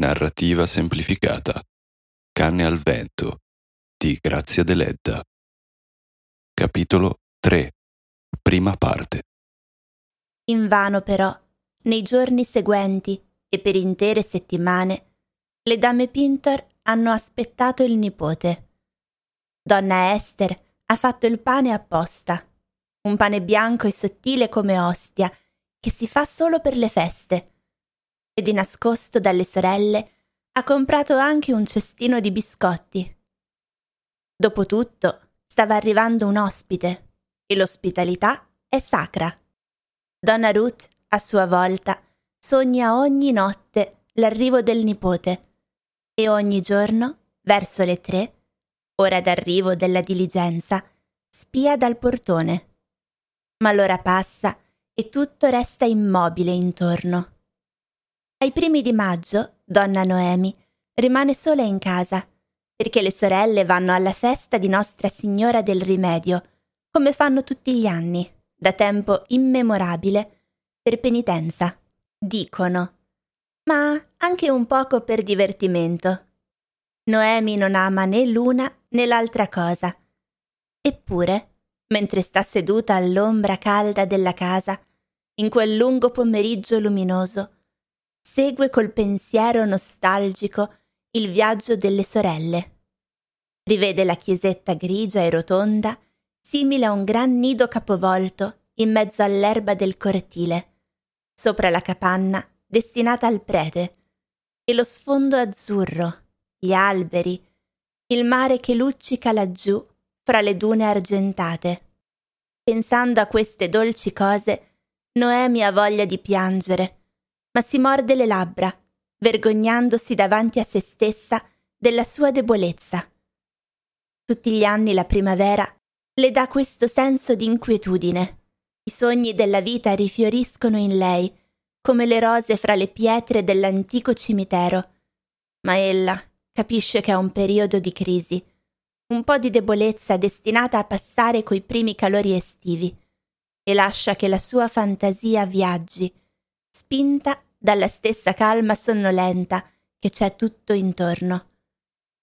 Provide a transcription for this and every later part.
Narrativa semplificata. Canne al vento di Grazia Deledda. Capitolo 3. Prima parte. Invano però, nei giorni seguenti e per intere settimane, le dame Pintor hanno aspettato il nipote. Donna Ester ha fatto il pane apposta, un pane bianco e sottile come ostia, che si fa solo per le feste, e di nascosto dalle sorelle ha comprato anche un cestino di biscotti. Dopotutto stava arrivando un ospite, e l'ospitalità è sacra. Donna Ruth, a sua volta, sogna ogni notte l'arrivo del nipote, e ogni giorno, verso le 3, ora d'arrivo della diligenza, spia dal portone. Ma l'ora passa e tutto resta immobile intorno. Ai primi di maggio, Donna Noemi rimane sola in casa, perché le sorelle vanno alla festa di Nostra Signora del Rimedio, come fanno tutti gli anni, da tempo immemorabile, per penitenza, dicono, ma anche un poco per divertimento. Noemi non ama né l'una né l'altra cosa. Eppure, mentre sta seduta all'ombra calda della casa, in quel lungo pomeriggio luminoso, segue col pensiero nostalgico il viaggio delle sorelle. Rivede la chiesetta grigia e rotonda, simile a un gran nido capovolto in mezzo all'erba del cortile, sopra la capanna destinata al prete, e lo sfondo azzurro, gli alberi, il mare che luccica laggiù fra le dune argentate. Pensando a queste dolci cose, Noemi ha voglia di piangere, ma si morde le labbra, vergognandosi davanti a se stessa della sua debolezza. Tutti gli anni la primavera le dà questo senso di inquietudine. I sogni della vita rifioriscono in lei, come le rose fra le pietre dell'antico cimitero, ma ella capisce che è un periodo di crisi, un po' di debolezza destinata a passare coi primi calori estivi, e lascia che la sua fantasia viaggi, spinta dalla stessa calma sonnolenta che c'è tutto intorno,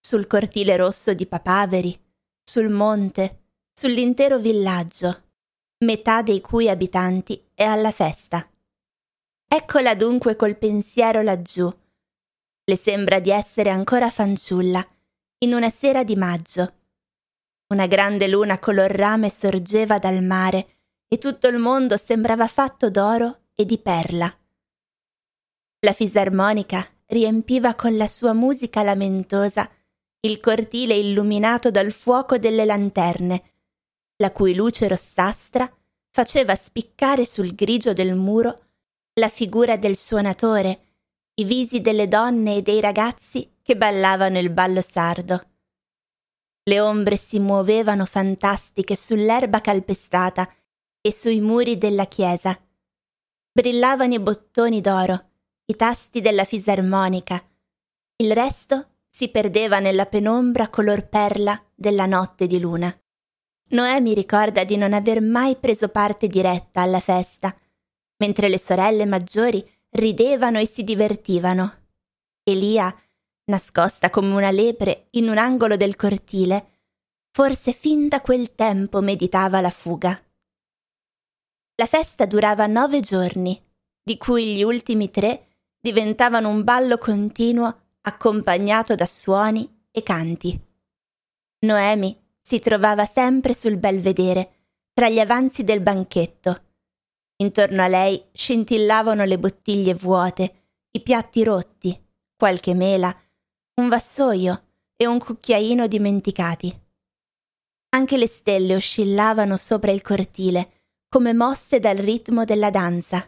sul cortile rosso di papaveri, sul monte, sull'intero villaggio, metà dei cui abitanti è alla festa. Eccola dunque col pensiero laggiù. Le sembra di essere ancora fanciulla, in una sera di maggio. Una grande luna color rame sorgeva dal mare e tutto il mondo sembrava fatto d'oro e di perla. La fisarmonica riempiva con la sua musica lamentosa il cortile illuminato dal fuoco delle lanterne, la cui luce rossastra faceva spiccare sul grigio del muro la figura del suonatore, i visi delle donne e dei ragazzi che ballavano il ballo sardo. Le ombre si muovevano fantastiche sull'erba calpestata e sui muri della chiesa. Brillavano i bottoni d'oro, i tasti della fisarmonica. Il resto si perdeva nella penombra color perla della notte di luna. Noemi ricorda di non aver mai preso parte diretta alla festa, mentre le sorelle maggiori ridevano e si divertivano. Elia, nascosta come una lepre in un angolo del cortile, forse fin da quel tempo meditava la fuga. La festa durava 9 giorni, di cui gli ultimi 3 diventavano un ballo continuo accompagnato da suoni e canti. Noemi si trovava sempre sul belvedere, tra gli avanzi del banchetto. Intorno a lei scintillavano le bottiglie vuote, i piatti rotti, qualche mela, un vassoio e un cucchiaino dimenticati. Anche le stelle oscillavano sopra il cortile, come mosse dal ritmo della danza.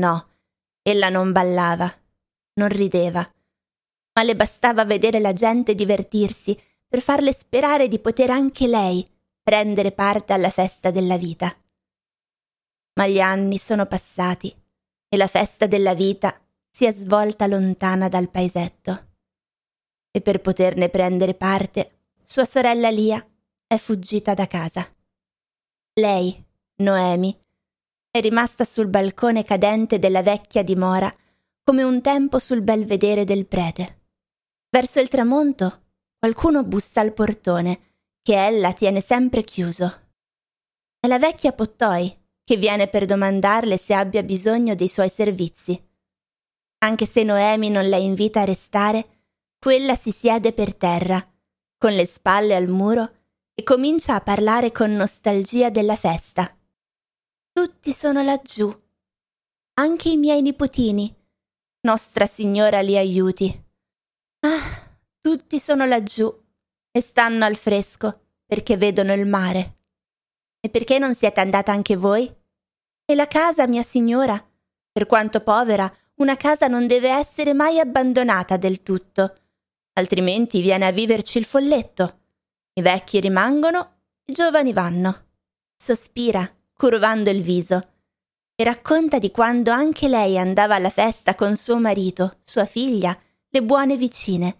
No, ella non ballava, non rideva, ma le bastava vedere la gente divertirsi per farle sperare di poter anche lei prendere parte alla festa della vita. Ma gli anni sono passati e la festa della vita si è svolta lontana dal paesetto. E per poterne prendere parte, sua sorella Lia è fuggita da casa. Lei, Noemi, è rimasta sul balcone cadente della vecchia dimora come un tempo sul belvedere del prete. Verso il tramonto qualcuno bussa al portone, che ella tiene sempre chiuso. È la vecchia Pottoi, che viene per domandarle se abbia bisogno dei suoi servizi. Anche se Noemi non la invita a restare, quella si siede per terra, con le spalle al muro, e comincia a parlare con nostalgia della festa. Tutti sono laggiù, anche i miei nipotini. Nostra Signora li aiuti. Ah, tutti sono laggiù e stanno al fresco perché vedono il mare. E perché non siete andata anche voi? E la casa, mia signora, per quanto povera, una casa non deve essere mai abbandonata del tutto, altrimenti viene a viverci il folletto. I vecchi rimangono, i giovani vanno. Sospira, curvando il viso, e racconta di quando anche lei andava alla festa con suo marito, sua figlia, le buone vicine.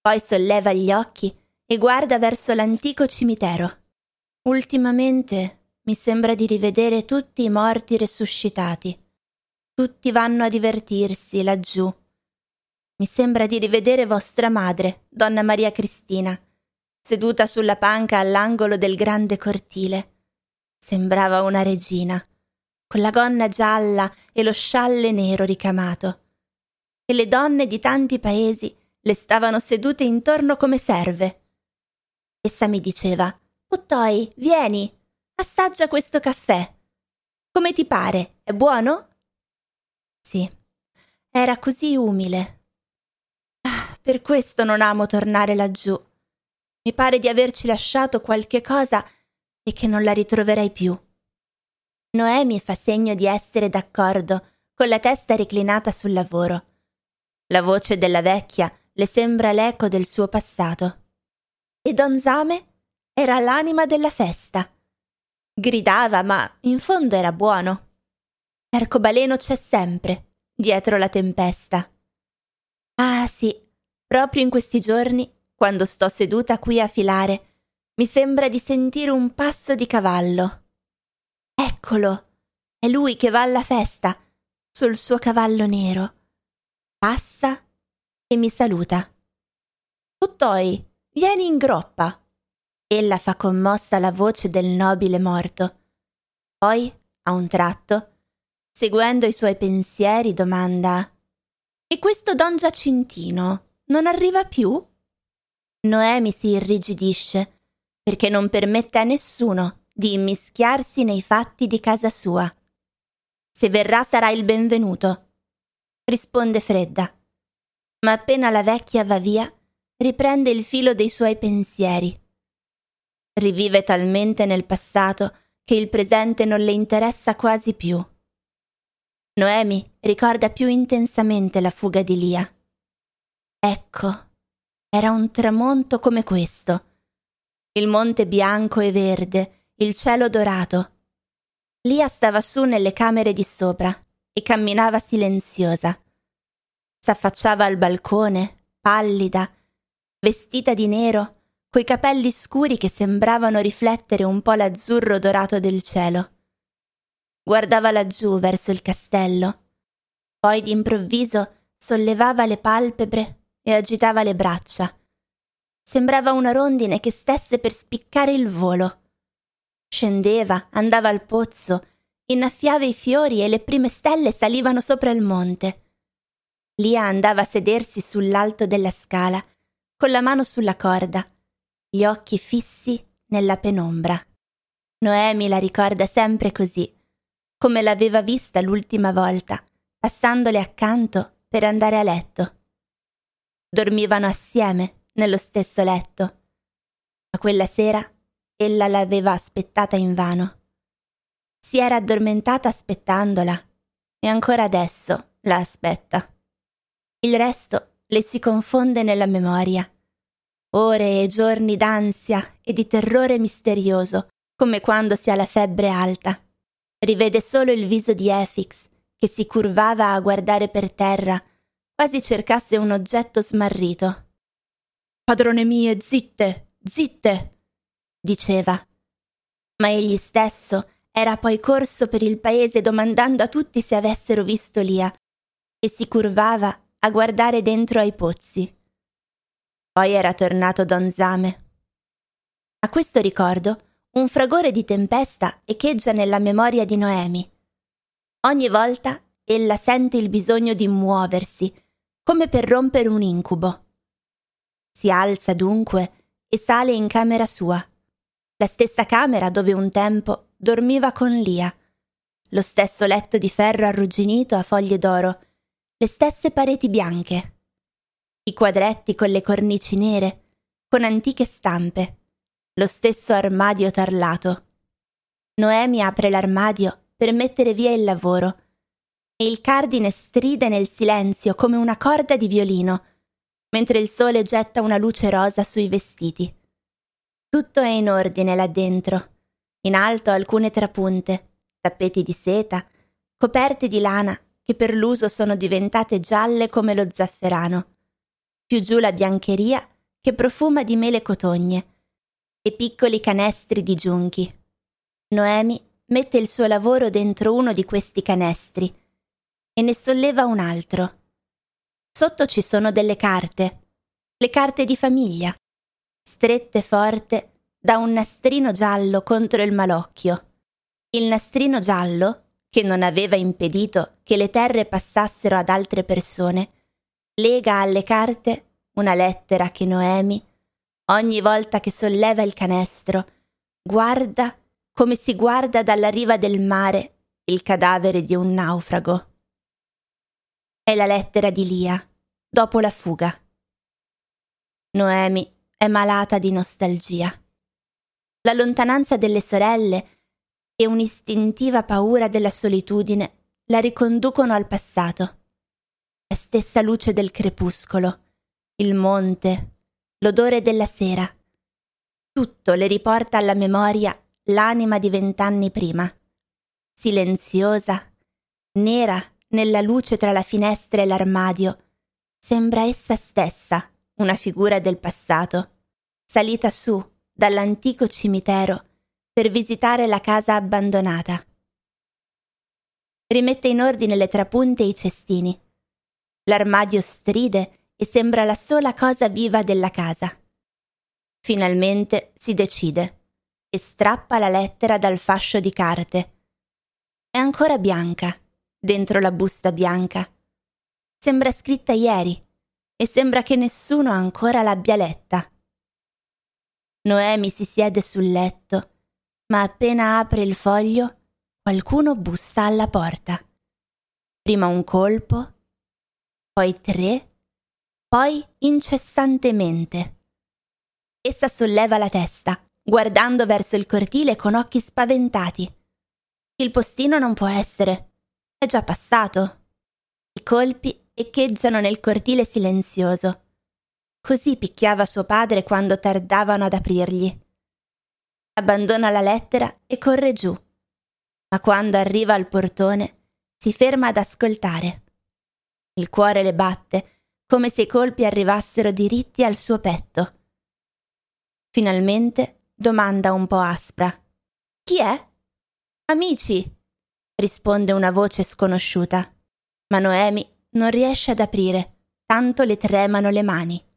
Poi solleva gli occhi e guarda verso l'antico cimitero. Ultimamente mi sembra di rivedere tutti i morti resuscitati. Tutti vanno a divertirsi laggiù. Mi sembra di rivedere vostra madre, Donna Maria Cristina, seduta sulla panca all'angolo del grande cortile. Sembrava una regina, con la gonna gialla e lo scialle nero ricamato. E le donne di tanti paesi le stavano sedute intorno come serve. Essa mi diceva: Pottoi, vieni, assaggia questo caffè. Come ti pare, è buono? Sì, era così umile. Ah, per questo non amo tornare laggiù. Mi pare di averci lasciato qualche cosa e che non la ritroverei più. Noemi fa segno di essere d'accordo, con la testa reclinata sul lavoro. La voce della vecchia le sembra l'eco del suo passato. E Don Zame? Era l'anima della festa. Gridava, ma in fondo era buono. L'arcobaleno c'è sempre, dietro la tempesta. Ah sì, proprio in questi giorni, quando sto seduta qui a filare, mi sembra di sentire un passo di cavallo. Eccolo, è lui che va alla festa, sul suo cavallo nero. Passa e mi saluta. Pottoi, vieni in groppa. Ella fa commossa la voce del nobile morto. Poi, a un tratto, seguendo i suoi pensieri, domanda: «E questo Don Giacintino non arriva più?» Noemi si irrigidisce, perché non permette a nessuno di immischiarsi nei fatti di casa sua. «Se verrà sarà il benvenuto», risponde fredda. Ma appena la vecchia va via, riprende il filo dei suoi pensieri. Rivive talmente nel passato che il presente non le interessa quasi più. Noemi ricorda più intensamente la fuga di Lia. Ecco, era un tramonto come questo. Il monte bianco e verde, il cielo dorato. Lia stava su nelle camere di sopra e camminava silenziosa. S'affacciava al balcone, pallida, vestita di nero, coi capelli scuri che sembravano riflettere un po' l'azzurro dorato del cielo. Guardava laggiù verso il castello, poi d'improvviso sollevava le palpebre e agitava le braccia. Sembrava una rondine che stesse per spiccare il volo. Scendeva, andava al pozzo, innaffiava i fiori e le prime stelle salivano sopra il monte. Lia andava a sedersi sull'alto della scala, con la mano sulla corda, gli occhi fissi nella penombra. Noemi la ricorda sempre così, come l'aveva vista l'ultima volta, passandole accanto per andare a letto. Dormivano assieme nello stesso letto, ma quella sera ella l'aveva aspettata invano. Si era addormentata aspettandola e ancora adesso la aspetta. Il resto le si confonde nella memoria. Ore e giorni d'ansia e di terrore misterioso, come quando si ha la febbre alta. Rivede solo il viso di Efix, che si curvava a guardare per terra, quasi cercasse un oggetto smarrito. «Padrone mie, zitte, zitte!» diceva. Ma egli stesso era poi corso per il paese domandando a tutti se avessero visto Lia, e si curvava a guardare dentro ai pozzi. Poi era tornato Don Zame. A questo ricordo un fragore di tempesta echeggia nella memoria di Noemi. Ogni volta ella sente il bisogno di muoversi, come per rompere un incubo. Si alza dunque e sale in camera sua, la stessa camera dove un tempo dormiva con Lia, lo stesso letto di ferro arrugginito a foglie d'oro, le stesse pareti bianche, i quadretti con le cornici nere, con antiche stampe, lo stesso armadio tarlato. Noemi apre l'armadio per mettere via il lavoro, e il cardine stride nel silenzio come una corda di violino, mentre il sole getta una luce rosa sui vestiti. Tutto è in ordine là dentro, in alto alcune trapunte, tappeti di seta, coperte di lana che per l'uso sono diventate gialle come lo zafferano, più giù la biancheria che profuma di mele cotogne e piccoli canestri di giunchi. Noemi mette il suo lavoro dentro uno di questi canestri e ne solleva un altro. Sotto ci sono delle carte, le carte di famiglia, strette forte da un nastrino giallo contro il malocchio. Il nastrino giallo, che non aveva impedito che le terre passassero ad altre persone, lega alle carte una lettera che Noemi, ogni volta che solleva il canestro, guarda come si guarda dalla riva del mare il cadavere di un naufrago. È la lettera di Lia, dopo la fuga. Noemi è malata di nostalgia. La lontananza delle sorelle e un'istintiva paura della solitudine la riconducono al passato. La stessa luce del crepuscolo, il monte, l'odore della sera. Tutto le riporta alla memoria l'anima di 20 anni prima, silenziosa, nera, nella luce tra la finestra e l'armadio, sembra essa stessa una figura del passato, salita su dall'antico cimitero per visitare la casa abbandonata. Rimette in ordine le trapunte e i cestini. L'armadio stride e sembra la sola cosa viva della casa. Finalmente si decide e strappa la lettera dal fascio di carte. È ancora bianca. Dentro la busta bianca. Sembra scritta ieri e sembra che nessuno ancora l'abbia letta. Noemi si siede sul letto, ma appena apre il foglio qualcuno bussa alla porta. Prima un colpo, poi 3, poi incessantemente. Essa solleva la testa, guardando verso il cortile con occhi spaventati. Il postino non può essere. È già passato. I colpi echeggiano nel cortile silenzioso. Così picchiava suo padre quando tardavano ad aprirgli. Abbandona la lettera e corre giù, ma quando arriva al portone si ferma ad ascoltare. Il cuore le batte come se i colpi arrivassero diritti al suo petto. Finalmente domanda un po' aspra: "Chi è?" "Amici!" risponde una voce sconosciuta, ma Noemi non riesce ad aprire, tanto le tremano le mani.